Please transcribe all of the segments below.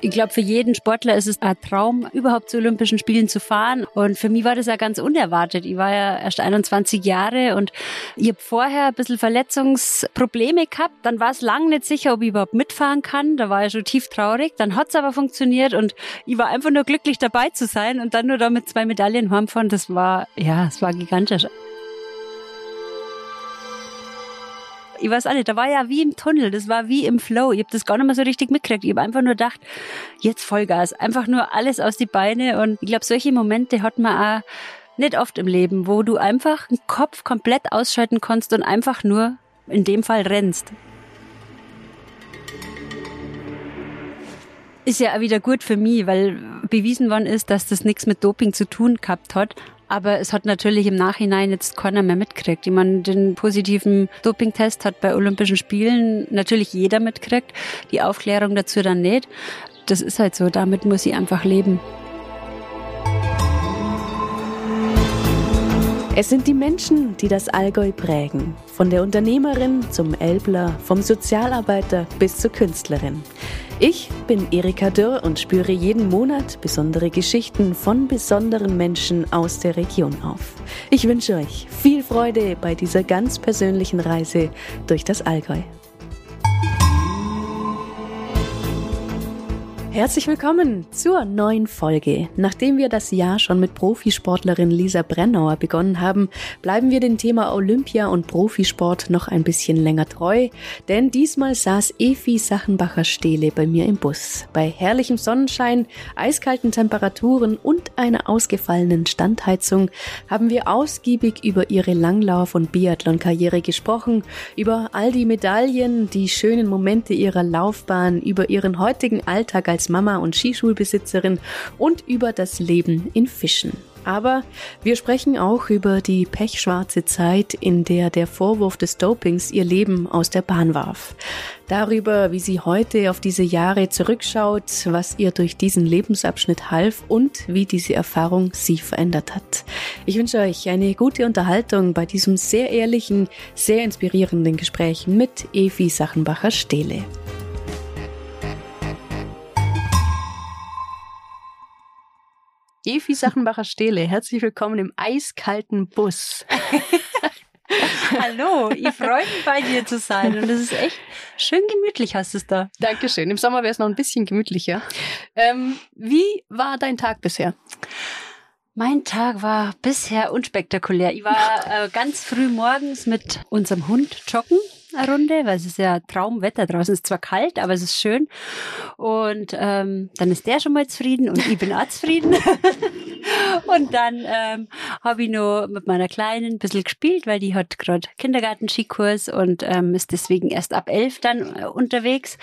Ich glaube, für jeden Sportler ist es ein Traum, überhaupt zu Olympischen Spielen zu fahren. Und für mich war das ja ganz unerwartet. Ich war ja erst 21 Jahre und ich habe vorher ein bisschen Verletzungsprobleme gehabt. Dann war es lang nicht sicher, ob ich überhaupt mitfahren kann. Da war ich schon tief traurig. Dann hat es aber funktioniert und ich war einfach nur glücklich dabei zu sein und dann nur da mit 2 Medaillen heimfahren. Das war gigantisch. Ich weiß auch nicht, da war ja wie im Tunnel, das war wie im Flow. Ich habe das gar nicht mehr so richtig mitgekriegt. Ich habe einfach nur gedacht, jetzt Vollgas, einfach nur alles aus die Beine. Und ich glaube, solche Momente hat man auch nicht oft im Leben, wo du einfach den Kopf komplett ausschalten kannst und einfach nur, in dem Fall, rennst. Ist ja auch wieder gut für mich, weil bewiesen worden ist, dass das nichts mit Doping zu tun gehabt hat. Aber es hat natürlich im Nachhinein jetzt keiner mehr mitgekriegt. Ich meine, den positiven Dopingtest hat bei Olympischen Spielen natürlich jeder mitgekriegt. Die Aufklärung dazu dann nicht. Das ist halt so, damit muss ich einfach leben. Es sind die Menschen, die das Allgäu prägen. Von der Unternehmerin zum Elbler, vom Sozialarbeiter bis zur Künstlerin. Ich bin Erika Dürr und spüre jeden Monat besondere Geschichten von besonderen Menschen aus der Region auf. Ich wünsche euch viel Freude bei dieser ganz persönlichen Reise durch das Allgäu. Herzlich willkommen zur neuen Folge. Nachdem wir das Jahr schon mit Profisportlerin Lisa Brennauer begonnen haben, bleiben wir dem Thema Olympia und Profisport noch ein bisschen länger treu. Denn diesmal saß Evi Sachenbacher-Stehle bei mir im Bus. Bei herrlichem Sonnenschein, eiskalten Temperaturen und einer ausgefallenen Standheizung haben wir ausgiebig über ihre Langlauf- und Biathlon-Karriere gesprochen, über all die Medaillen, die schönen Momente ihrer Laufbahn, über ihren heutigen Alltag als Mama und Skischulbesitzerin und über das Leben in Fischen. Aber wir sprechen auch über die pechschwarze Zeit, in der der Vorwurf des Dopings ihr Leben aus der Bahn warf. Darüber, wie sie heute auf diese Jahre zurückschaut, was ihr durch diesen Lebensabschnitt half und wie diese Erfahrung sie verändert hat. Ich wünsche euch eine gute Unterhaltung bei diesem sehr ehrlichen, sehr inspirierenden Gespräch mit Evi Sachenbacher-Stehle. Evi Sachenbacher-Stehle, herzlich willkommen im eiskalten Bus. Hallo, ich freue mich, bei dir zu sein und es ist echt schön gemütlich, hast du es da. Dankeschön, im Sommer wäre es noch ein bisschen gemütlicher. Wie war dein Tag bisher? Mein Tag war bisher unspektakulär. Ich war ganz früh morgens mit unserem Hund joggen. Eine Runde, weil es ist ja Traumwetter draußen. Es ist zwar kalt, aber es ist schön. Und dann ist der schon mal zufrieden und ich bin auch zufrieden. Und dann habe ich noch mit meiner Kleinen ein bisschen gespielt, weil die hat gerade Kindergarten-Skikurs und ist deswegen erst ab 11 dann unterwegs.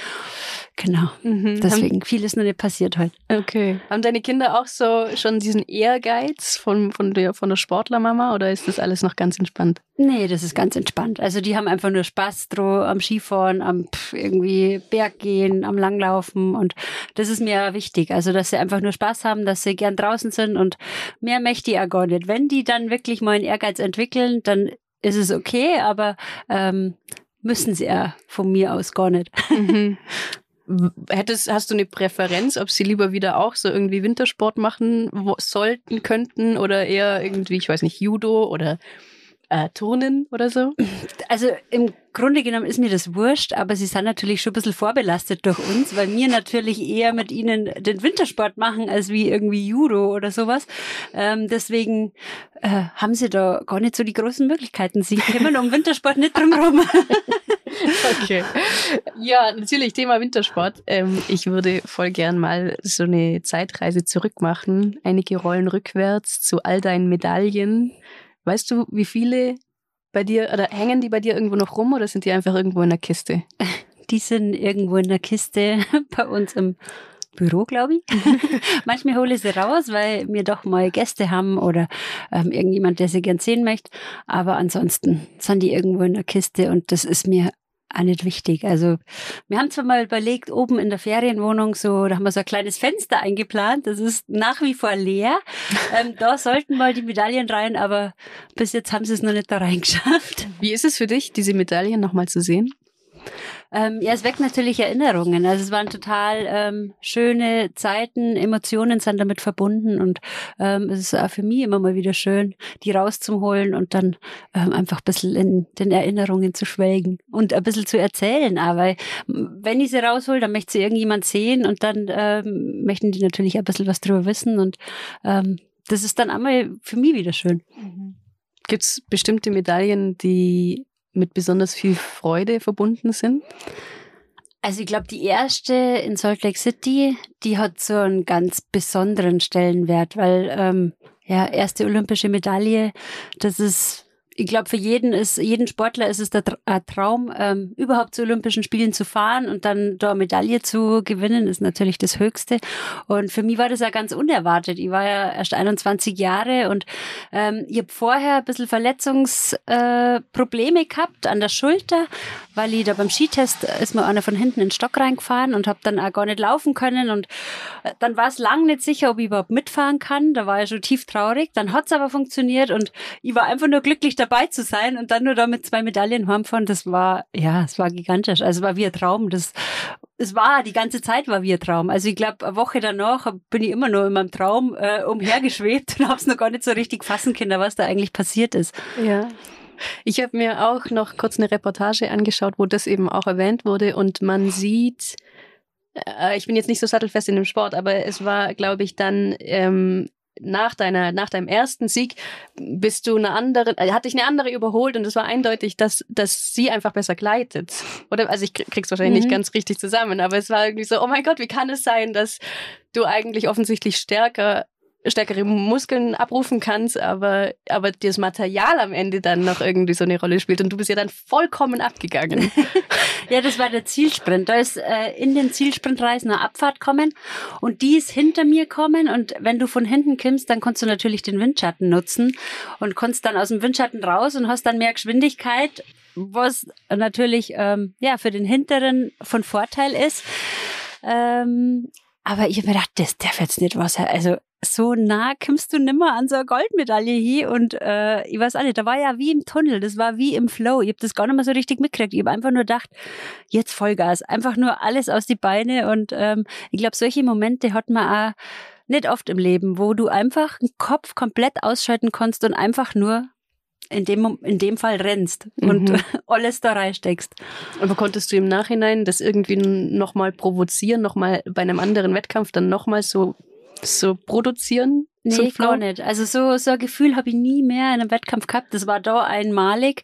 Genau, deswegen vieles noch nicht passiert heute. Okay. Haben deine Kinder auch so schon diesen Ehrgeiz von der Sportlermama oder ist das alles noch ganz entspannt? Nee, das ist ganz entspannt. Also die haben einfach nur Spaß dran am Skifahren, am irgendwie Berggehen, am Langlaufen und das ist mir wichtig. Also dass sie einfach nur Spaß haben, dass sie gern draußen sind und mehr möchte ich auch gar nicht. Wenn die dann wirklich mal einen Ehrgeiz entwickeln, dann ist es okay, aber müssen sie ja von mir aus gar nicht. Mhm. Hast du eine Präferenz, ob sie lieber wieder auch so irgendwie Wintersport machen sollten, könnten oder eher irgendwie, ich weiß nicht, Judo oder Turnen oder so? Also im Grunde genommen ist mir das wurscht, aber sie sind natürlich schon ein bisschen vorbelastet durch uns, weil wir natürlich eher mit ihnen den Wintersport machen, als wie irgendwie Judo oder sowas. Deswegen haben sie da gar nicht so die großen Möglichkeiten. Sie kommen um Wintersport nicht drumherum. Okay. Ja, natürlich, Thema Wintersport. Ich würde voll gern mal so eine Zeitreise zurückmachen. Einige Rollen rückwärts zu all deinen Medaillen. Weißt du, wie viele bei dir, oder hängen die bei dir irgendwo noch rum oder sind die einfach irgendwo in der Kiste? Die sind irgendwo in der Kiste bei uns im Büro, glaube ich. Manchmal hole ich sie raus, weil wir doch mal Gäste haben oder irgendjemand, der sie gern sehen möchte. Aber ansonsten sind die irgendwo in der Kiste und das ist mir auch nicht wichtig. Also wir haben zwar mal überlegt, oben in der Ferienwohnung, so, da haben wir so ein kleines Fenster eingeplant, das ist nach wie vor leer. Da sollten mal die Medaillen rein, aber bis jetzt haben sie es noch nicht da reingeschafft. Wie ist es für dich, diese Medaillen nochmal zu sehen? Ja, es weckt natürlich Erinnerungen. Also es waren total schöne Zeiten, Emotionen sind damit verbunden und es ist auch für mich immer mal wieder schön, die rauszuholen und dann einfach ein bisschen in den Erinnerungen zu schwelgen und ein bisschen zu erzählen. Aber wenn ich sie raushole, dann möchte sie irgendjemand sehen und dann möchten die natürlich ein bisschen was drüber wissen und das ist dann einmal für mich wieder schön. Mhm. Gibt es bestimmte Medaillen, die mit besonders viel Freude verbunden sind? Also ich glaube, die erste in Salt Lake City, die hat so einen ganz besonderen Stellenwert, weil erste olympische Medaille, das ist, ich glaube, für jeden Sportler ist es der Traum, überhaupt zu Olympischen Spielen zu fahren und dann da eine Medaille zu gewinnen, ist natürlich das Höchste. Und für mich war das ja ganz unerwartet. Ich war ja erst 21 Jahre und ich habe vorher ein bisschen Verletzungsprobleme gehabt an der Schulter, weil ich da beim Skitest ist mir einer von hinten in den Stock reingefahren und habe dann auch gar nicht laufen können. Und dann war es lang nicht sicher, ob ich überhaupt mitfahren kann. Da war ich schon tief traurig. Dann hat es aber funktioniert und ich war einfach nur glücklich, dabei zu sein und dann nur da mit 2 Medaillen heimfahren, das war gigantisch. Also war wie ein Traum. Die ganze Zeit war wie ein Traum. Also ich glaube, eine Woche danach bin ich immer nur in meinem Traum umhergeschwebt und habe es noch gar nicht so richtig fassen können, was da eigentlich passiert ist. Ja. Ich habe mir auch noch kurz eine Reportage angeschaut, wo das eben auch erwähnt wurde und man sieht, ich bin jetzt nicht so sattelfest in dem Sport, aber es war, glaube ich, dann nach deinem ersten Sieg hat dich eine andere überholt und es war eindeutig, dass sie einfach besser gleitet. Oder? Also ich krieg's wahrscheinlich nicht ganz richtig zusammen, aber es war irgendwie so, oh mein Gott, wie kann es sein, dass du eigentlich offensichtlich stärkere Muskeln abrufen kannst, aber das Material am Ende dann noch irgendwie so eine Rolle spielt und du bist ja dann vollkommen abgegangen. Ja, das war der Zielsprint. Da ist in den Zielsprintreis eine Abfahrt kommen und die ist hinter mir kommen und wenn du von hinten kommst, dann kannst du natürlich den Windschatten nutzen und kannst dann aus dem Windschatten raus und hast dann mehr Geschwindigkeit, was natürlich für den Hinteren von Vorteil ist. Aber ich habe mir gedacht, das darf jetzt nicht was sein. Also so nah kommst du nimmer an so eine Goldmedaille hier und ich weiß auch nicht, da war ja wie im Tunnel, das war wie im Flow, ich habe das gar nicht mehr so richtig mitgekriegt, ich habe einfach nur gedacht, jetzt Vollgas, einfach nur alles aus die Beine und ich glaube, solche Momente hat man auch nicht oft im Leben, wo du einfach den Kopf komplett ausschalten kannst und einfach nur in dem Fall rennst und alles da reinsteckst. Aber konntest du im Nachhinein das irgendwie nochmal provozieren, nochmal bei einem anderen Wettkampf dann nochmal so produzieren? Nee, gar nicht. Also so ein Gefühl habe ich nie mehr in einem Wettkampf gehabt. Das war da einmalig.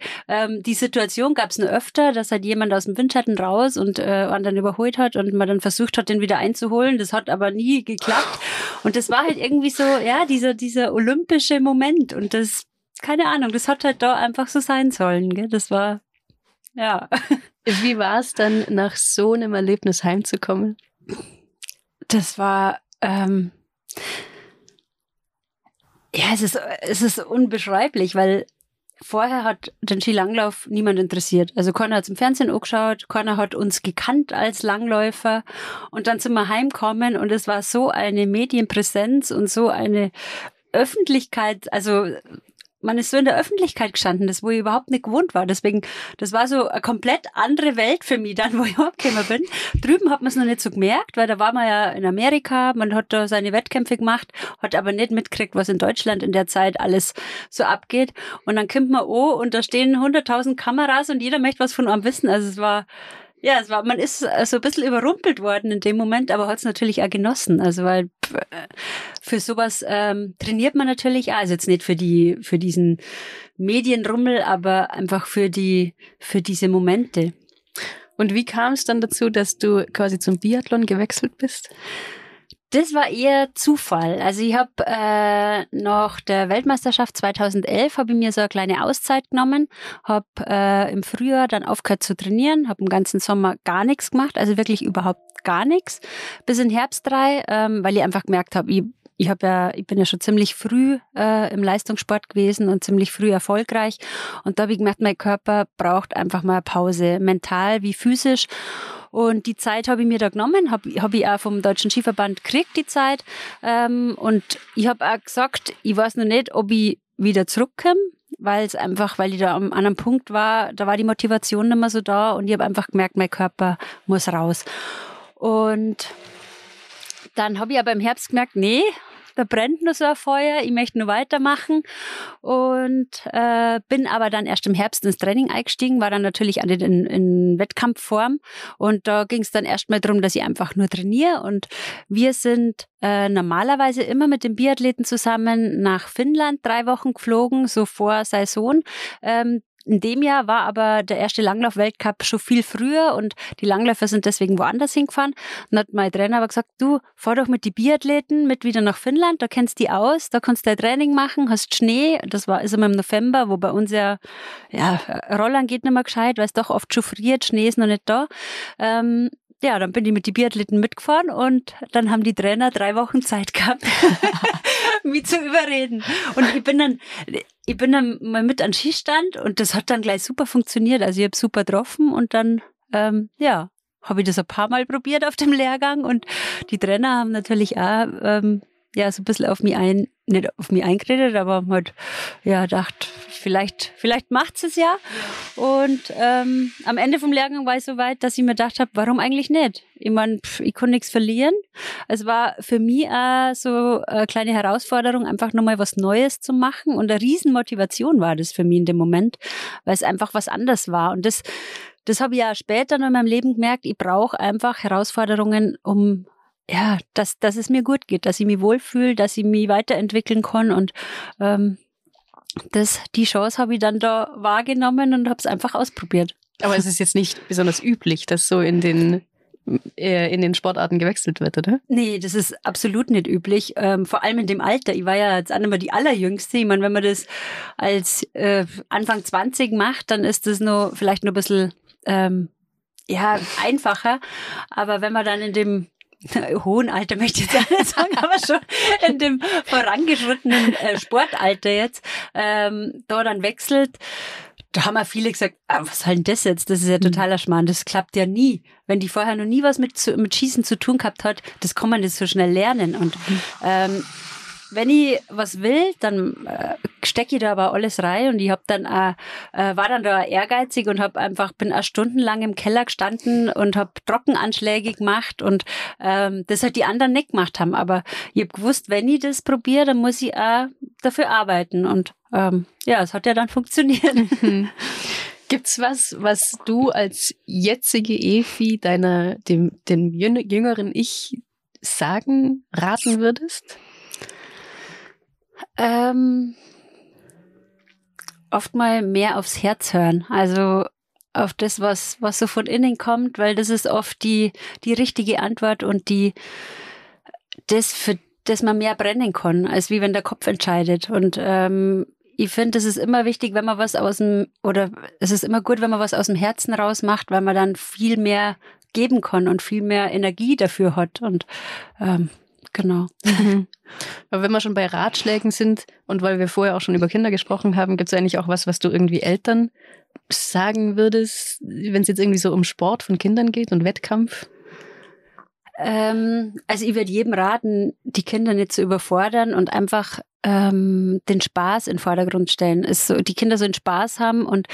Die Situation gab es nur öfter, dass halt jemand aus dem Windschatten raus und anderen überholt hat und man dann versucht hat, den wieder einzuholen. Das hat aber nie geklappt. Und das war halt irgendwie so, ja, dieser olympische Moment. Und das, keine Ahnung, das hat halt da einfach so sein sollen. Gell? Das war, ja. Wie war es dann, nach so einem Erlebnis heimzukommen? Das war, ja, es ist unbeschreiblich, weil vorher hat den Skilanglauf niemand interessiert. Also keiner hat es im Fernsehen angeschaut, keiner hat uns gekannt als Langläufer und dann sind wir heimgekommen und es war so eine Medienpräsenz und so eine Öffentlichkeit, also man ist so in der Öffentlichkeit gestanden, das wo ich überhaupt nicht gewohnt war. Deswegen, das war so eine komplett andere Welt für mich dann, wo ich abgekommen bin. Drüben hat man es noch nicht so gemerkt, weil da war man ja in Amerika, man hat da seine Wettkämpfe gemacht, hat aber nicht mitgekriegt, was in Deutschland in der Zeit alles so abgeht. Und dann kommt man an und da stehen 100.000 Kameras und jeder möchte was von einem wissen. Also man ist so ein bisschen überrumpelt worden in dem Moment, aber hat es natürlich auch genossen. Also weil für sowas trainiert man natürlich auch. Also jetzt nicht für diesen Medienrummel, aber einfach für diese Momente. Und wie kam es dann dazu, dass du quasi zum Biathlon gewechselt bist? Das war eher Zufall. Also ich habe nach der Weltmeisterschaft 2011 habe ich mir so eine kleine Auszeit genommen, habe im Frühjahr dann aufgehört zu trainieren, habe den ganzen Sommer gar nichts gemacht, also wirklich überhaupt gar nichts, bis in Herbst 3, weil ich einfach gemerkt habe, ich bin ja schon ziemlich früh im Leistungssport gewesen und ziemlich früh erfolgreich und da habe ich gemerkt, mein Körper braucht einfach mal eine Pause, mental wie physisch. Und die Zeit habe ich mir da genommen, habe ich auch vom Deutschen Skiverband gekriegt, die Zeit. Und ich habe auch gesagt, ich weiß noch nicht, ob ich wieder zurückkomme. weil ich da an einem Punkt war, da war die Motivation nicht mehr so da und ich habe einfach gemerkt, mein Körper muss raus. Und dann habe ich aber im Herbst gemerkt, nee, da brennt nur so ein Feuer, ich möchte nur weitermachen und bin aber dann erst im Herbst ins Training eingestiegen, war dann natürlich auch nicht in Wettkampfform und da ging es dann erstmal darum, dass ich einfach nur trainiere und wir sind normalerweise immer mit den Biathleten zusammen nach Finnland 3 Wochen geflogen, so vor Saison. In dem Jahr war aber der erste Langlauf-Weltcup schon viel früher und die Langläufer sind deswegen woanders hingefahren. Und hat mein Trainer aber gesagt, du, fahr doch mit die Biathleten mit wieder nach Finnland, da kennst du die aus, da kannst du dein Training machen, hast Schnee. Das ist immer im November, wo bei uns ja Rollern geht nicht mehr gescheit, weil es doch oft schon friert, Schnee ist noch nicht da. Ja, dann bin ich mit den Biathleten mitgefahren und dann haben die Trainer 3 Wochen Zeit gehabt, mich zu überreden. Und ich bin dann mal mit an den Skistand und das hat dann gleich super funktioniert. Also ich habe super getroffen und dann, habe ich das ein paar Mal probiert auf dem Lehrgang und die Trainer haben natürlich auch, so ein bisschen nicht auf mich eingeredet, aber haben halt, ja, gedacht, vielleicht macht's es ja. Und am Ende vom Lehrgang war ich so weit, dass ich mir gedacht habe, warum eigentlich nicht? Ich meine, ich konnte nichts verlieren. Es war für mich auch so eine kleine Herausforderung, einfach nochmal was Neues zu machen. Und eine Riesenmotivation war das für mich in dem Moment, weil es einfach was anderes war. Und das habe ich ja später noch in meinem Leben gemerkt, ich brauche einfach Herausforderungen, um ja, dass es mir gut geht, dass ich mich wohlfühle, dass ich mich weiterentwickeln kann und die Chance habe ich dann da wahrgenommen und habe es einfach ausprobiert. Aber es ist jetzt nicht besonders üblich, dass so in den Sportarten gewechselt wird, oder? Nee, das ist absolut nicht üblich, vor allem in dem Alter. Ich war ja jetzt auch nicht mehr die Allerjüngste. Ich meine, wenn man das als Anfang 20 macht, dann ist das nur vielleicht nur ein bisschen einfacher. Aber wenn man dann in dem hohen Alter möchte ich jetzt nicht sagen, aber schon in dem vorangeschrittenen Sportalter jetzt, da dann wechselt, da haben ja viele gesagt, was soll denn das jetzt? Das ist ja totaler Schmarrn, das klappt ja nie. Wenn die vorher noch nie was mit Schießen zu tun gehabt hat, das kann man nicht so schnell lernen. Und wenn ich was will, dann stecke ich da aber alles rein und ich habe dann war dann da ehrgeizig und bin auch stundenlang im Keller gestanden und habe Trockenanschläge gemacht und das halt die anderen nicht gemacht haben, aber ich habe gewusst, wenn ich das probiere, dann muss ich auch dafür arbeiten und es hat ja dann funktioniert. Gibt's was du als jetzige Evi dem jüngeren Ich raten würdest? Oft mal mehr aufs Herz hören, also auf das, was so von innen kommt, weil das ist oft die richtige Antwort und für das man mehr brennen kann, als wie wenn der Kopf entscheidet. Und ich finde, es ist immer wichtig, wenn man was es ist immer gut, wenn man was aus dem Herzen rausmacht, weil man dann viel mehr geben kann und viel mehr Energie dafür hat und genau. Aber wenn wir schon bei Ratschlägen sind und weil wir vorher auch schon über Kinder gesprochen haben, gibt es eigentlich auch was du irgendwie Eltern sagen würdest, wenn es jetzt irgendwie so um Sport von Kindern geht und Wettkampf? Also ich würde jedem raten, die Kinder nicht zu überfordern und einfach den Spaß in den Vordergrund stellen. Die Kinder sollen Spaß haben und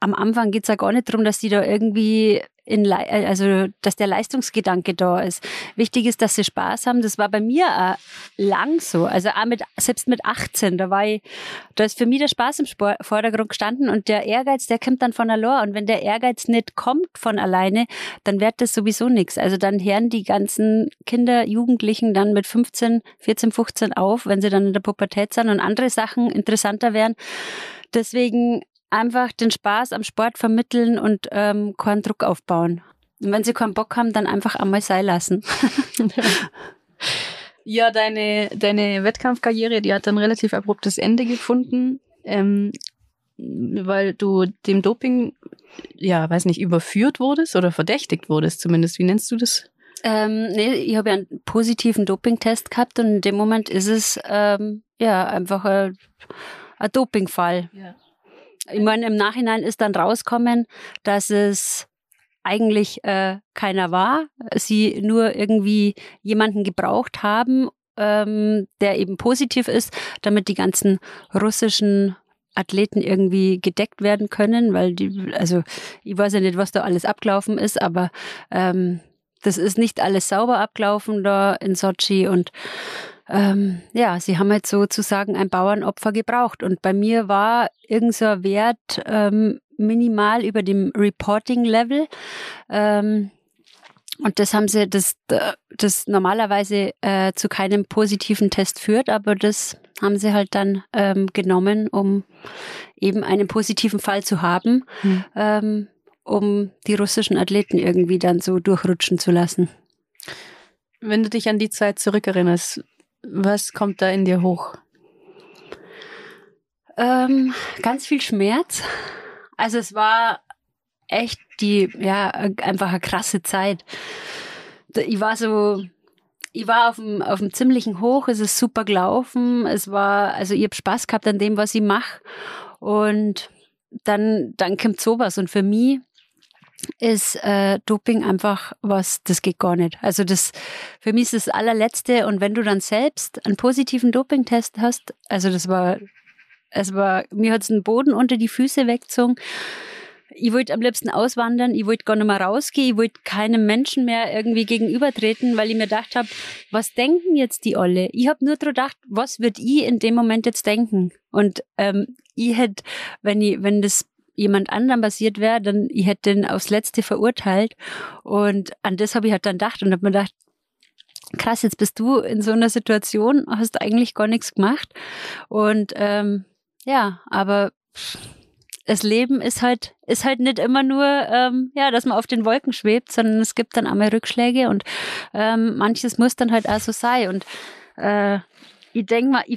am Anfang geht es ja gar nicht darum, dass die da irgendwie dass der Leistungsgedanke da ist. Wichtig ist, dass sie Spaß haben. Das war bei mir auch lang so. Also auch selbst mit 18, da ist für mich der Spaß im Vordergrund gestanden und der Ehrgeiz, der kommt dann von allein. Und wenn der Ehrgeiz nicht kommt von alleine, dann wird das sowieso nichts. Also dann hören die ganzen Kinder, Jugendlichen dann mit 15, 14, 15 auf, wenn sie dann in der Pubertät sind und andere Sachen interessanter werden. Deswegen einfach den Spaß am Sport vermitteln und keinen Druck aufbauen. Und wenn sie keinen Bock haben, dann einfach einmal sein lassen. Ja, deine Wettkampfkarriere, die hat ein relativ abruptes Ende gefunden, weil du dem Doping, überführt wurdest oder verdächtigt wurdest zumindest. Wie nennst du das? Ich habe ja einen positiven Dopingtest gehabt und in dem Moment ist es einfach ein Dopingfall. Ja. Ich meine, im Nachhinein ist dann rausgekommen, dass es eigentlich keiner war. Sie nur irgendwie jemanden gebraucht haben, der eben positiv ist, damit die ganzen russischen Athleten irgendwie gedeckt werden können, weil die, also ich weiß ja nicht, was da alles abgelaufen ist, aber das ist nicht alles sauber abgelaufen da in Sotschi und ja, sie haben halt sozusagen ein Bauernopfer gebraucht und bei mir war irgend so ein Wert minimal über dem Reporting-Level und das haben sie, das normalerweise zu keinem positiven Test führt, aber das haben sie halt dann genommen, um eben einen positiven Fall zu haben, um die russischen Athleten irgendwie dann so durchrutschen zu lassen. Wenn du dich an die Zeit zurückerinnerst, was kommt da in dir hoch? Ganz viel Schmerz. Also es war echt einfach eine krasse Zeit. Ich war auf dem ziemlichen Hoch, es ist super gelaufen, ich habe Spaß gehabt an dem, was ich mache und dann kommt sowas und für mich ist Doping einfach was, das geht gar nicht. Also das, für mich ist das allerletzte und wenn du dann selbst einen positiven Dopingtest hast, also mir hat es den Boden unter die Füße weggezogen. Ich wollte am liebsten auswandern, ich wollte gar nicht mehr rausgehen, ich wollte keinem Menschen mehr irgendwie gegenübertreten, weil ich mir gedacht habe, was denken jetzt die alle? Ich habe nur gedacht, was würde ich in dem Moment jetzt denken? Und ich hätte, wenn das jemand anderem passiert wäre, dann ich hätte den aufs Letzte verurteilt. Und an das habe ich halt dann gedacht und habe mir gedacht, krass, jetzt bist du in so einer Situation, hast eigentlich gar nichts gemacht. Und aber das Leben ist halt nicht immer nur, dass man auf den Wolken schwebt, sondern es gibt dann einmal Rückschläge und manches muss dann halt auch so sein. Und ich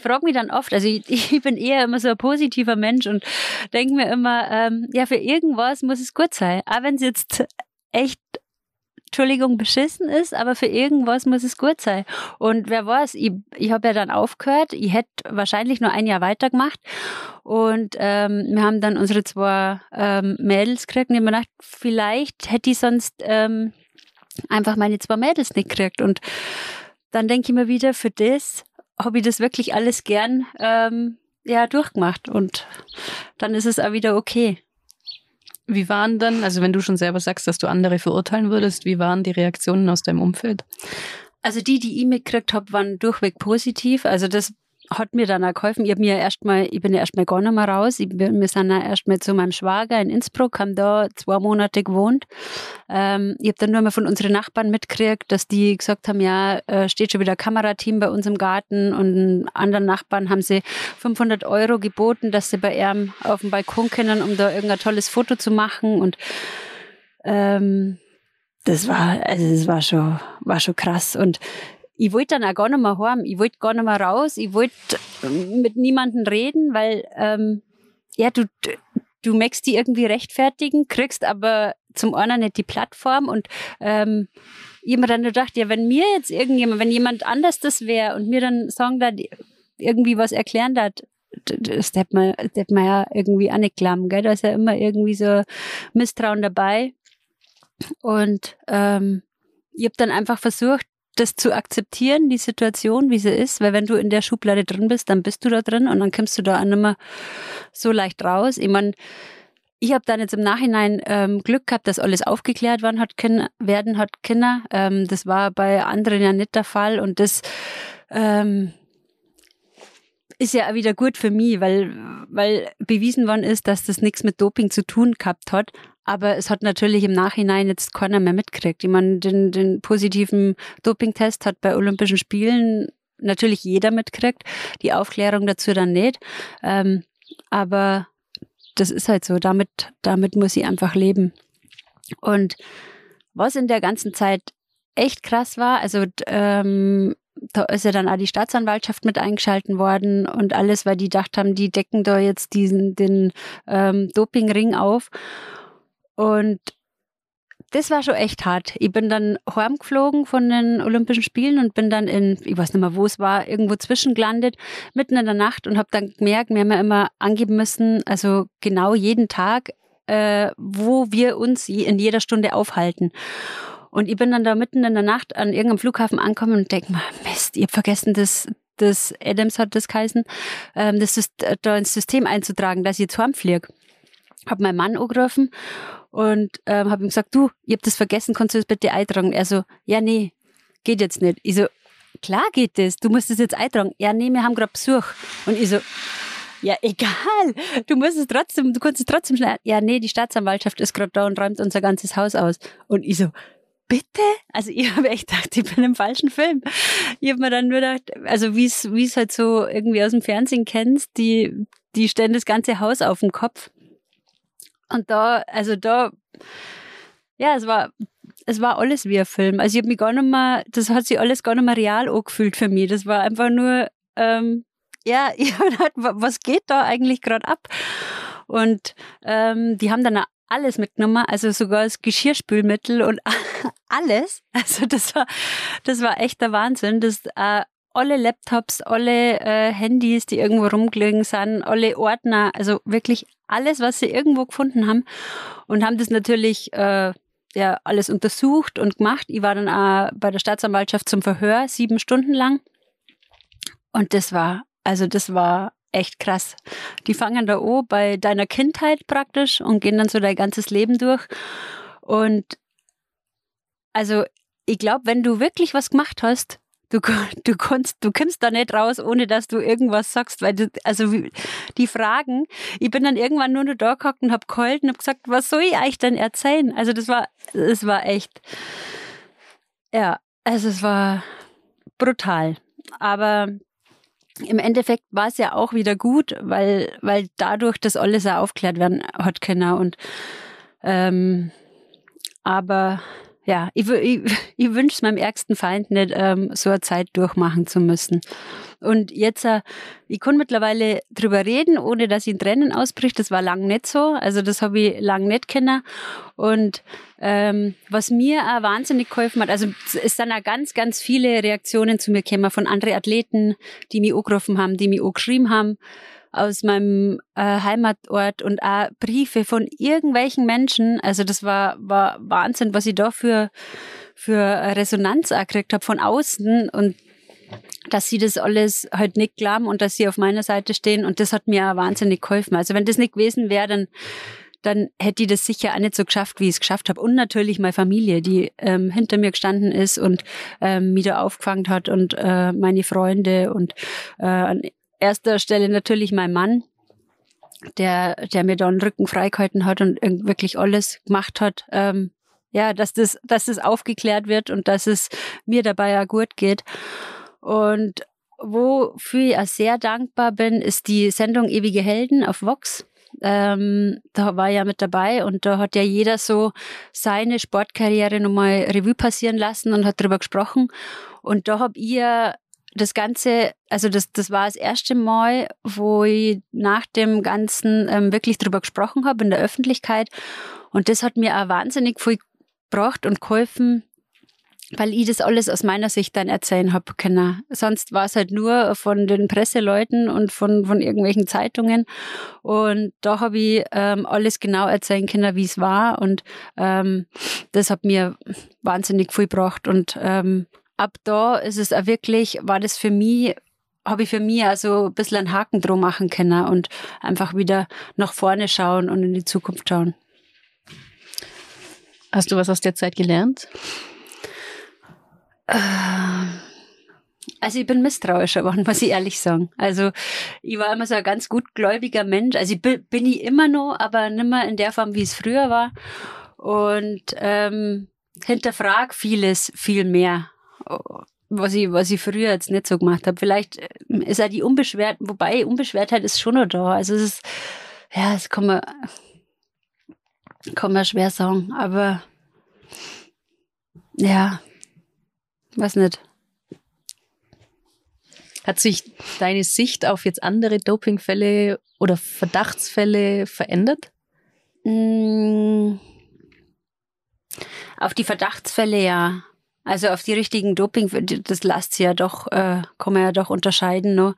frage mich dann oft, also ich bin eher immer so ein positiver Mensch und denke mir immer, für irgendwas muss es gut sein. Auch wenn es jetzt echt, Entschuldigung, beschissen ist, aber für irgendwas muss es gut sein. Und wer weiß, ich habe ja dann aufgehört, ich hätte wahrscheinlich nur ein Jahr weitergemacht und wir haben dann unsere zwei Mädels gekriegt und ich habe mir gedacht, vielleicht hätte ich sonst einfach meine zwei Mädels nicht gekriegt und dann denke ich mir wieder, für das habe ich das wirklich alles gern durchgemacht und dann ist es auch wieder okay. Wie waren dann, also wenn du schon selber sagst, dass du andere verurteilen würdest, wie waren die Reaktionen aus deinem Umfeld? Also die ich mitgekriegt habe, waren durchweg positiv. Also das hat mir dann auch geholfen. Ich bin ja erstmal gar nicht mehr raus. Wir sind ja erstmal zu meinem Schwager in Innsbruck, haben da 2 Monate gewohnt. Ich habe dann nur mal von unseren Nachbarn mitgekriegt, dass die gesagt haben, steht schon wieder ein Kamerateam bei uns im Garten und anderen Nachbarn haben sie 500 Euro geboten, dass sie bei ihm auf dem Balkon können, um da irgendein tolles Foto zu machen und das war schon krass und ich wollte dann auch gar nicht mehr heim, ich wollte gar nicht mehr raus, ich wollte mit niemandem reden, weil du möchtest die irgendwie rechtfertigen, kriegst aber zum einen nicht die Plattform und ich habe mir dann gedacht, wenn mir jetzt wenn jemand anders das wäre und mir dann sagen da irgendwie was erklären hat, das hätte man ja irgendwie auch nicht glauben, gell? Da ist ja immer irgendwie so Misstrauen dabei und ich habe dann einfach versucht, das zu akzeptieren, die Situation, wie sie ist, weil wenn du in der Schublade drin bist, dann bist du da drin und dann kommst du da auch nicht mehr so leicht raus. Ich meine, ich habe dann jetzt im Nachhinein Glück gehabt, dass alles aufgeklärt werden hat Kinder. Das war bei anderen ja nicht der Fall und das ist ja auch wieder gut für mich, weil bewiesen worden ist, dass das nichts mit Doping zu tun gehabt hat. Aber es hat natürlich im Nachhinein jetzt keiner mehr mitgekriegt. Ich meine, den positiven Dopingtest hat bei Olympischen Spielen natürlich jeder mitgekriegt, die Aufklärung dazu dann nicht. Aber das ist halt so, damit muss ich einfach leben. Und was in der ganzen Zeit echt krass war, also da ist ja dann auch die Staatsanwaltschaft mit eingeschalten worden und alles, weil die gedacht haben, die decken da jetzt den Dopingring auf. Und das war schon echt hart. Ich bin dann heimgeflogen von den Olympischen Spielen und bin dann ich weiß nicht mehr, wo es war, irgendwo zwischengelandet, mitten in der Nacht und habe dann gemerkt, wir haben ja immer angeben müssen, also genau jeden Tag, wo wir uns in jeder Stunde aufhalten. Und ich bin dann da mitten in der Nacht an irgendeinem Flughafen angekommen und denke mir, Mist, ich habe vergessen, das des Adams hat das geheißen, da ins System einzutragen, dass ich jetzt heimfliege. Habe meinen Mann angerufen und habe ihm gesagt, du, ich habe das vergessen, kannst du das bitte eintragen? Er so, ja, nee, geht jetzt nicht. Ich so, klar geht das, du musst das jetzt eintragen. Ja, nee, wir haben gerade Besuch. Und ich so, ja, egal, du kannst es trotzdem schnell. Ja, nee, die Staatsanwaltschaft ist gerade da und räumt unser ganzes Haus aus. Und ich so, bitte? Also ich habe echt gedacht, ich bin im falschen Film. Ich habe mir dann nur gedacht, also wie es halt so irgendwie aus dem Fernsehen kennst, die stellen das ganze Haus auf den Kopf. Und ja, es war alles wie ein Film. Also ich habe mich gar nicht mehr, das hat sich alles gar nicht mehr real angefühlt für mich. Das war einfach nur, ja, ich habe gedacht, was geht da eigentlich gerade ab? Und die haben dann auch alles mitgenommen, also sogar das Geschirrspülmittel und alles. Also das war echt der Wahnsinn. Das alle Laptops, alle Handys, die irgendwo rumgelegen sind, alle Ordner, also wirklich alles, was sie irgendwo gefunden haben, und haben das natürlich ja alles untersucht und gemacht. Ich war dann auch bei der Staatsanwaltschaft zum Verhör 7 Stunden lang, und das war echt krass. Die fangen da an bei deiner Kindheit praktisch und gehen dann so dein ganzes Leben durch. Und also ich glaube, wenn du wirklich was gemacht hast, du kommst da nicht raus, ohne dass du irgendwas sagst, weil die Fragen, ich bin dann irgendwann nur noch da gehockt und habe geheult und habe gesagt, was soll ich euch denn erzählen? Also das war echt, ja, also es war brutal. Aber im Endeffekt war es ja auch wieder gut, weil dadurch das alles auch aufgeklärt werden hat können. Und aber ja, ich wünsche es meinem ärgsten Feind nicht, so eine Zeit durchmachen zu müssen. Und jetzt, ich kann mittlerweile drüber reden, ohne dass ich in Tränen ausbricht. Das war lang nicht so. Also das habe ich lang nicht kennen. Und was mir auch wahnsinnig geholfen hat, also es sind auch ganz, ganz viele Reaktionen zu mir gekommen von anderen Athleten, die mich angerufen haben, die mich angeschrieben haben aus meinem Heimatort, und auch Briefe von irgendwelchen Menschen. Also das war Wahnsinn, was ich da für Resonanz auch gekriegt habe von außen, und dass sie das alles halt nicht glauben und dass sie auf meiner Seite stehen, und das hat mir auch wahnsinnig geholfen. Also wenn das nicht gewesen wäre, dann hätte ich das sicher auch nicht so geschafft, wie ich es geschafft habe. Und natürlich meine Familie, die hinter mir gestanden ist und mich da aufgefangen hat, und meine Freunde und an erster Stelle natürlich mein Mann, der mir da den Rücken freigehalten hat und wirklich alles gemacht hat, ja, dass das aufgeklärt wird und dass es mir dabei auch gut geht. Und wofür ich auch sehr dankbar bin, ist die Sendung Ewige Helden auf Vox. Da war ja mit dabei, und da hat ja jeder so seine Sportkarriere nochmal Revue passieren lassen und hat drüber gesprochen. Und da habe ich ja das Ganze, also das war das erste Mal, wo ich nach dem Ganzen wirklich drüber gesprochen habe in der Öffentlichkeit. Und das hat mir auch wahnsinnig viel gebracht und geholfen, weil ich das alles aus meiner Sicht dann erzählen habe können. Sonst war es halt nur von den Presseleuten und von irgendwelchen Zeitungen. Und da habe ich alles genau erzählen können, wie es war. Und das hat mir wahnsinnig viel gebracht. Und ab da ist es auch wirklich, habe ich für mich also ein bisschen einen Haken drum machen können und einfach wieder nach vorne schauen und in die Zukunft schauen. Hast du was aus der Zeit gelernt? Also ich bin misstrauischer geworden, muss ich ehrlich sagen. Also ich war immer so ein ganz gutgläubiger Mensch. Also ich bin immer noch, aber nicht mehr in der Form, wie es früher war. Und hinterfrag vieles viel mehr, was ich früher jetzt nicht so gemacht habe. Vielleicht ist auch die Unbeschwertheit, wobei Unbeschwertheit ist schon noch da. Also es ist, ja, das kann man schwer sagen, aber ja, weiß nicht. Hat sich deine Sicht auf jetzt andere Dopingfälle oder Verdachtsfälle verändert? Auf die Verdachtsfälle ja. Also auf die richtigen Doping, das lässt sich ja doch, kann man ja doch unterscheiden, ne?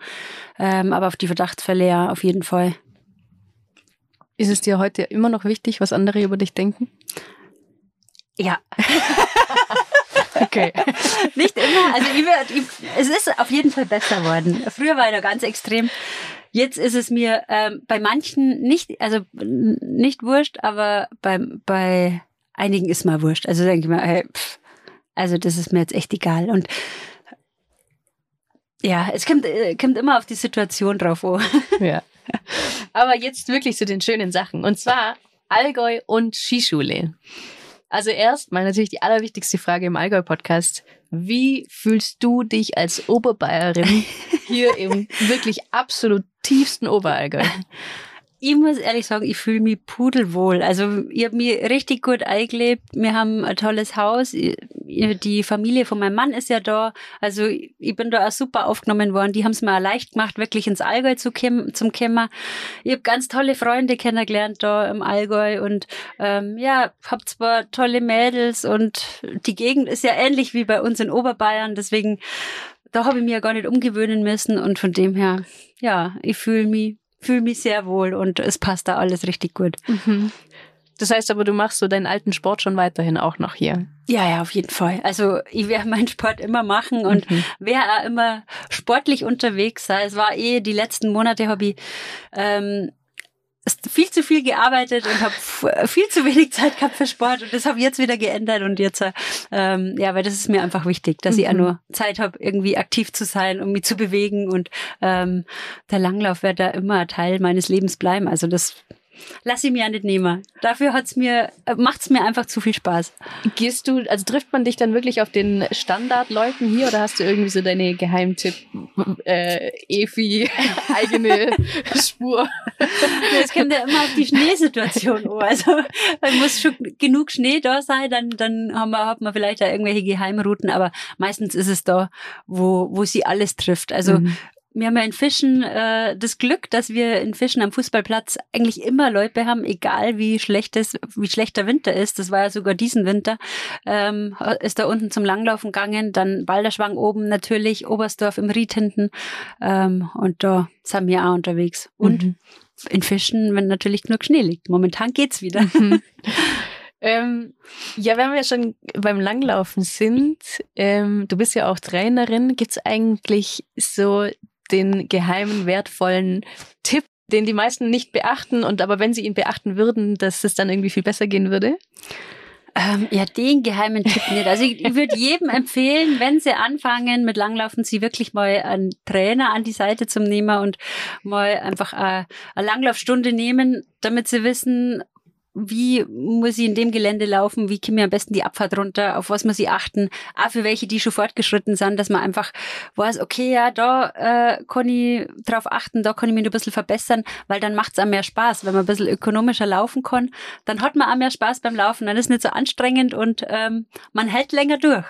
Aber auf die Verdachtsfälle ja, auf jeden Fall. Ist es dir heute immer noch wichtig, was andere über dich denken? Ja. Okay. Nicht immer. Also es ist auf jeden Fall besser worden. Früher war ich da ganz extrem. Jetzt ist es mir bei manchen nicht, also nicht wurscht, aber bei einigen ist mal wurscht. Also denke ich mal, hey, pff, also das ist mir jetzt echt egal. Und ja, es kommt immer auf die Situation drauf an. Ja. Aber jetzt wirklich zu den schönen Sachen. Und zwar Allgäu und Skischule. Also erstmal natürlich die allerwichtigste Frage im Allgäu-Podcast. Wie fühlst du dich als Oberbayerin hier im wirklich absolut tiefsten Oberallgäu? Ich muss ehrlich sagen, ich fühle mich pudelwohl. Also ich habe mich richtig gut eingelebt. Wir haben ein tolles Haus. Die Familie von meinem Mann ist ja da. Also ich bin da auch super aufgenommen worden. Die haben es mir auch leicht gemacht, wirklich ins Allgäu zum Kämmer. Ich habe ganz tolle Freunde kennengelernt da im Allgäu. Und ja, habe zwar tolle Mädels und die Gegend ist ja ähnlich wie bei uns in Oberbayern. Deswegen, da habe ich mich ja gar nicht umgewöhnen müssen. Und von dem her, ja, ich fühle mich sehr wohl und es passt da alles richtig gut. Mhm. Das heißt aber, du machst so deinen alten Sport schon weiterhin auch noch hier? Ja, auf jeden Fall. Also ich werde meinen Sport immer machen und werde auch immer sportlich unterwegs sein. Es war die letzten Monate habe ich viel zu viel gearbeitet und habe viel zu wenig Zeit gehabt für Sport und das habe ich jetzt wieder geändert und jetzt, ja, weil das ist mir einfach wichtig, dass ich auch nur Zeit habe, irgendwie aktiv zu sein und mich zu bewegen und der Langlauf wird da immer Teil meines Lebens bleiben, also das lasse ich mir ja nicht nehmen. Dafür macht es mir einfach zu viel Spaß. Also trifft man dich dann wirklich auf den Standardleuten hier oder hast du irgendwie so deine Geheimtipp eigene Spur? Es kommt ja immer auf die Schneesituation an. Also man muss schon genug Schnee da sein, dann hat man vielleicht da irgendwelche Geheimrouten, aber meistens ist es da, wo sie alles trifft. Also wir haben ja in Fischen das Glück, dass wir in Fischen am Fußballplatz eigentlich immer Leute haben, egal wie schlecht der Winter ist. Das war ja sogar diesen Winter. Ist da unten zum Langlaufen gegangen, dann Balderschwang oben natürlich, Oberstdorf im Ried hinten. Und da sind wir auch unterwegs. Und in Fischen, wenn natürlich genug Schnee liegt. Momentan geht's wieder. Ja, wenn wir schon beim Langlaufen sind, du bist ja auch Trainerin, gibt's eigentlich so den geheimen, wertvollen Tipp, den die meisten nicht beachten und aber wenn sie ihn beachten würden, dass es dann irgendwie viel besser gehen würde? Ja, den geheimen Tipp nicht. Also ich würde jedem empfehlen, wenn sie anfangen mit Langlaufen, sie wirklich mal einen Trainer an die Seite zu nehmen und mal einfach eine Langlaufstunde nehmen, damit sie wissen, wie muss ich in dem Gelände laufen? Wie komme ich am besten die Abfahrt runter? Auf was muss ich achten? Auch für welche, die schon fortgeschritten sind, dass man einfach weiß, okay, ja, da kann ich drauf achten, da kann ich mich ein bisschen verbessern, weil dann macht es auch mehr Spaß. Wenn man ein bisschen ökonomischer laufen kann, dann hat man auch mehr Spaß beim Laufen, dann ist es nicht so anstrengend und man hält länger durch.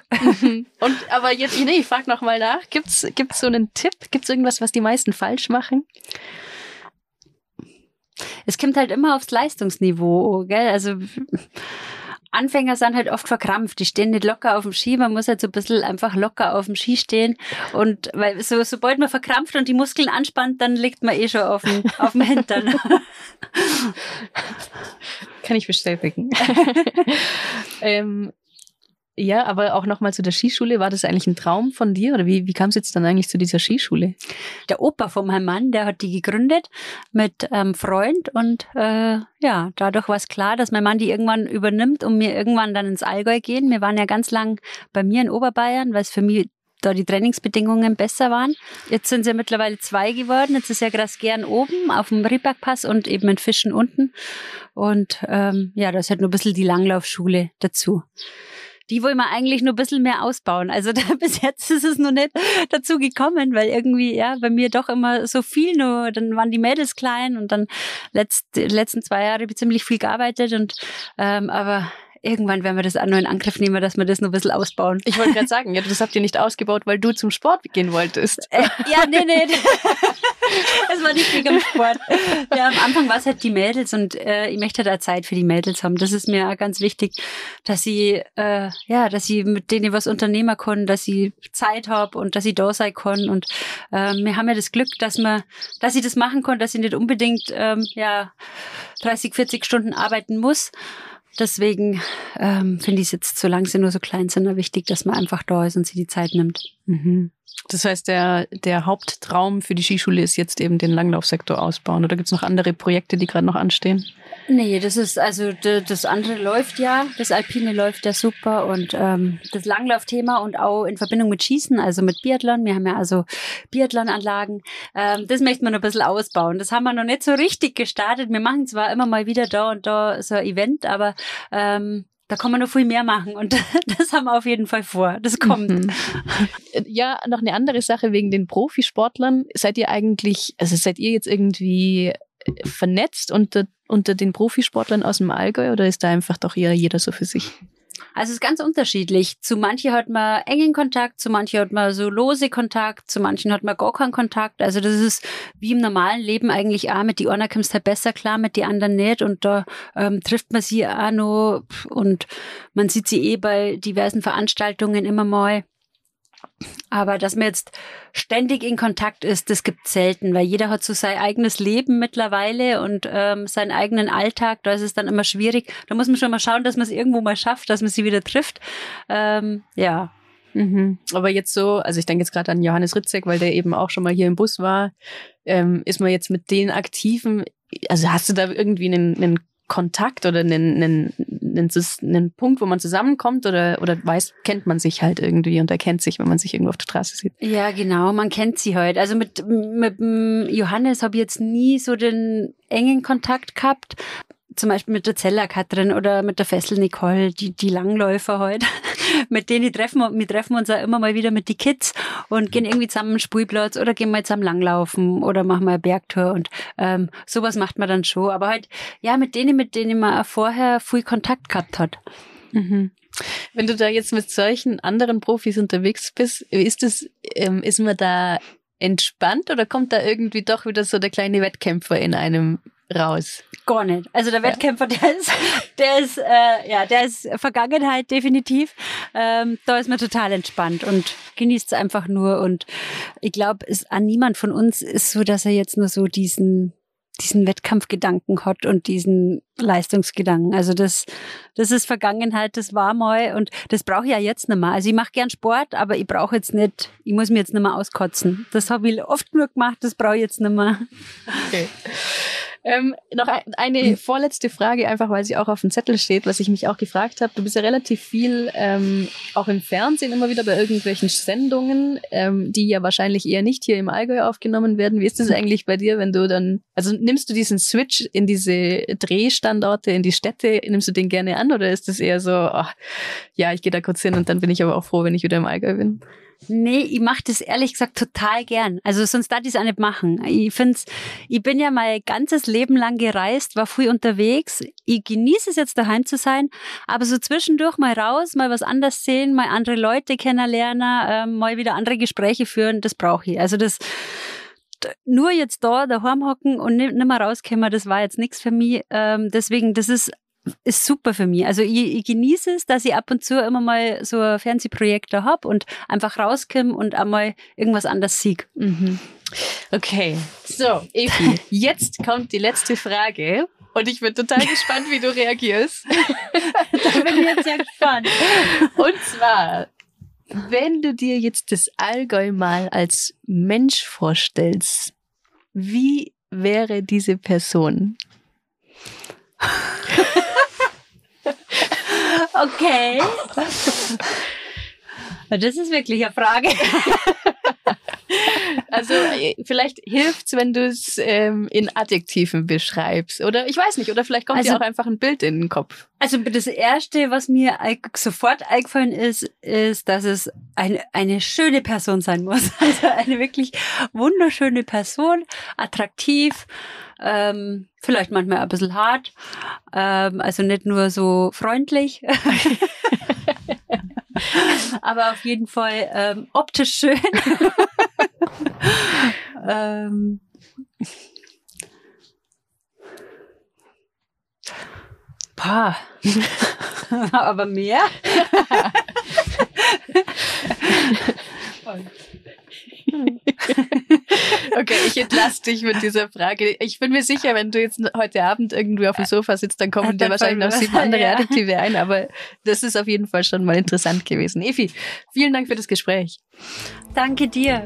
Aber jetzt, ich frage nochmal nach, gibt's so einen Tipp? Gibt's irgendwas, was die meisten falsch machen? Es kommt halt immer aufs Leistungsniveau, gell? Also Anfänger sind halt oft verkrampft, die stehen nicht locker auf dem Ski, man muss halt so ein bisschen einfach locker auf dem Ski stehen und weil sobald man verkrampft und die Muskeln anspannt, dann liegt man schon auf dem Hintern. Kann ich bestätigen. Ja, aber auch nochmal zu der Skischule. War das eigentlich ein Traum von dir? Oder wie kam es jetzt dann eigentlich zu dieser Skischule? Der Opa von meinem Mann, der hat die gegründet mit einem Freund. Und ja, dadurch war es klar, dass mein Mann die irgendwann übernimmt und wir irgendwann dann ins Allgäu gehen. Wir waren ja ganz lang bei mir in Oberbayern, weil es für mich da die Trainingsbedingungen besser waren. Jetzt sind es ja mittlerweile 2 geworden. Jetzt ist ja Grasgern oben auf dem Riebbergpass und eben in Fischen unten. Und ja, da ist halt nur ein bisschen die Langlaufschule dazu. Die wollen wir eigentlich nur ein bisschen mehr ausbauen. Also bis jetzt ist es noch nicht dazu gekommen, weil irgendwie, ja, bei mir doch immer so viel nur, dann waren die Mädels klein und dann die letzten 2 Jahre habe ich ziemlich viel gearbeitet und aber irgendwann werden wir das auch noch in Angriff nehmen, dass wir das noch ein bisschen ausbauen. Ich wollte gerade sagen, ja, das habt ihr nicht ausgebaut, weil du zum Sport gehen wolltest. Ja, nee. Das war nicht wegen dem Sport. Ja, am Anfang war es halt die Mädels und ich möchte da Zeit für die Mädels haben. Das ist mir auch ganz wichtig, dass ich, ja, dass ich mit denen was unternehmen kann, dass ich Zeit habe und dass ich da sein kann. Und wir haben ja das Glück, dass ich das machen kann, dass ich nicht unbedingt, ja, 30, 40 Stunden arbeiten muss. Deswegen finde ich es jetzt, solange sie nur so klein sind, nur wichtig, dass man einfach da ist und sie die Zeit nimmt. Mhm. Das heißt, der Haupttraum für die Skischule ist jetzt eben den Langlaufsektor ausbauen. Oder gibt es noch andere Projekte, die gerade noch anstehen? Nee, das ist, also das andere läuft ja, das Alpine läuft ja super und das Langlaufthema und auch in Verbindung mit Schießen, also mit Biathlon, wir haben ja also Biathlonanlagen, das möchten wir noch ein bisschen ausbauen. Das haben wir noch nicht so richtig gestartet. Wir machen zwar immer mal wieder da und da so ein Event, aber da kann man noch viel mehr machen und das haben wir auf jeden Fall vor. Das kommt. Mhm. Ja, noch eine andere Sache wegen den Profisportlern. Seid ihr jetzt irgendwie vernetzt unter den Profisportlern aus dem Allgäu oder ist da einfach doch eher jeder so für sich? Also es ist ganz unterschiedlich. Zu manchen hat man engen Kontakt, zu manchen hat man so lose Kontakt, zu manchen hat man gar keinen Kontakt. Also das ist wie im normalen Leben eigentlich auch. Mit die einer kommst du halt besser klar, mit die anderen nicht. Und da trifft man sie auch noch und man sieht sie eh bei diversen Veranstaltungen immer mal. Aber dass man jetzt ständig in Kontakt ist, das gibt es selten, weil jeder hat so sein eigenes Leben mittlerweile und seinen eigenen Alltag, da ist es dann immer schwierig. Da muss man schon mal schauen, dass man es irgendwo mal schafft, dass man sie wieder trifft. Ja. Mhm. Aber jetzt so, also ich denke jetzt gerade an Johannes Rützek, weil der eben auch schon mal hier im Bus war, ist man jetzt mit den Aktiven, also hast du da irgendwie einen Kontakt oder einen Punkt, wo man zusammenkommt oder weiß, kennt man sich halt irgendwie und erkennt sich, wenn man sich irgendwo auf der Straße sieht. Ja, genau, man kennt sie halt. Also mit Johannes habe ich jetzt nie so den engen Kontakt gehabt. Zum Beispiel mit der Zeller Katrin oder mit der Fessel Nicole, die Langläufer heute, mit denen wir treffen uns auch immer mal wieder mit die Kids und gehen irgendwie zusammen einen Spielplatz oder gehen mal zusammen langlaufen oder machen mal eine Bergtour und sowas macht man dann schon. Aber halt, ja, mit denen man auch vorher viel Kontakt gehabt hat. Mhm. Wenn du da jetzt mit solchen anderen Profis unterwegs bist, ist man da entspannt oder kommt da irgendwie doch wieder so der kleine Wettkämpfer in einem raus? Gar nicht. Also der Wettkämpfer, der ist Vergangenheit definitiv. Da ist man total entspannt und genießt es einfach nur. Und ich glaube, an niemand von uns ist so, dass er jetzt nur so diesen Wettkampfgedanken hat und diesen Leistungsgedanken. Also das ist Vergangenheit, das war mal und das brauche ich ja jetzt nicht mehr. Also ich mache gern Sport, aber ich muss mich jetzt nicht mehr auskotzen. Das habe ich oft genug gemacht, das brauche ich jetzt nicht mehr. Okay. Noch eine vorletzte Frage, einfach weil sie auch auf dem Zettel steht, was ich mich auch gefragt habe. Du bist ja relativ viel auch im Fernsehen immer wieder bei irgendwelchen Sendungen, die ja wahrscheinlich eher nicht hier im Allgäu aufgenommen werden. Wie ist das eigentlich bei dir, wenn du dann, also nimmst du diesen Switch in diese Drehstandorte, in die Städte, nimmst du den gerne an oder ist das eher so, ich gehe da kurz hin und dann bin ich aber auch froh, wenn ich wieder im Allgäu bin? Nee, ich mache das ehrlich gesagt total gern. Also sonst darf ich es auch nicht machen. Ich finde es, ich bin ja mein ganzes Leben lang gereist, war früh unterwegs. Ich genieße es jetzt daheim zu sein, aber so zwischendurch mal raus, mal was anderes sehen, mal andere Leute kennenlernen, mal wieder andere Gespräche führen, das brauche ich. Also das nur jetzt da daheim hocken und nicht mehr rauskommen, das war jetzt nichts für mich. Deswegen, das ist super für mich. Also ich genieße es, dass ich ab und zu immer mal so ein Fernsehprojekt da habe und einfach rauskomme und einmal irgendwas anderes sehe. Mhm. Okay, so Evi, jetzt kommt die letzte Frage und ich bin total gespannt, wie du reagierst. Da bin ich jetzt sehr gespannt. Und zwar, wenn du dir jetzt das Allgäu mal als Mensch vorstellst, wie wäre diese Person? Okay. Das ist wirklich eine Frage. Also vielleicht hilft es, wenn du es in Adjektiven beschreibst. Oder ich weiß nicht, oder vielleicht kommt dir auch einfach ein Bild in den Kopf. Also das Erste, was mir sofort eingefallen ist, dass es eine schöne Person sein muss. Also eine wirklich wunderschöne Person, attraktiv, vielleicht manchmal ein bisschen hart, also nicht nur so freundlich. Aber auf jeden Fall optisch schön. Aber mehr? Okay, Ich entlasse dich mit dieser Frage. Ich bin mir sicher, wenn du jetzt heute Abend irgendwie auf dem Sofa sitzt, dann kommen dir wahrscheinlich noch 7 andere Adjektive ein, aber das ist auf jeden Fall schon mal interessant gewesen. Evi, vielen Dank für das Gespräch. Danke dir.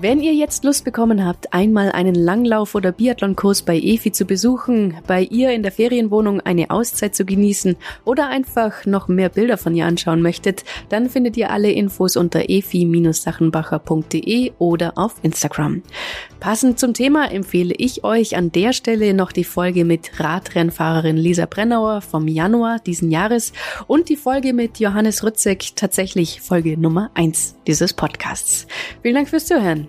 Wenn ihr jetzt Lust bekommen habt, einmal einen Langlauf- oder Biathlonkurs bei Evi zu besuchen, bei ihr in der Ferienwohnung eine Auszeit zu genießen oder einfach noch mehr Bilder von ihr anschauen möchtet, dann findet ihr alle Infos unter evi-sachenbacher.de oder auf Instagram. Passend zum Thema empfehle ich euch an der Stelle noch die Folge mit Radrennfahrerin Lisa Brennauer vom Januar diesen Jahres und die Folge mit Johannes Rützek, tatsächlich Folge Nummer 1 dieses Podcasts. Vielen Dank fürs Zuhören.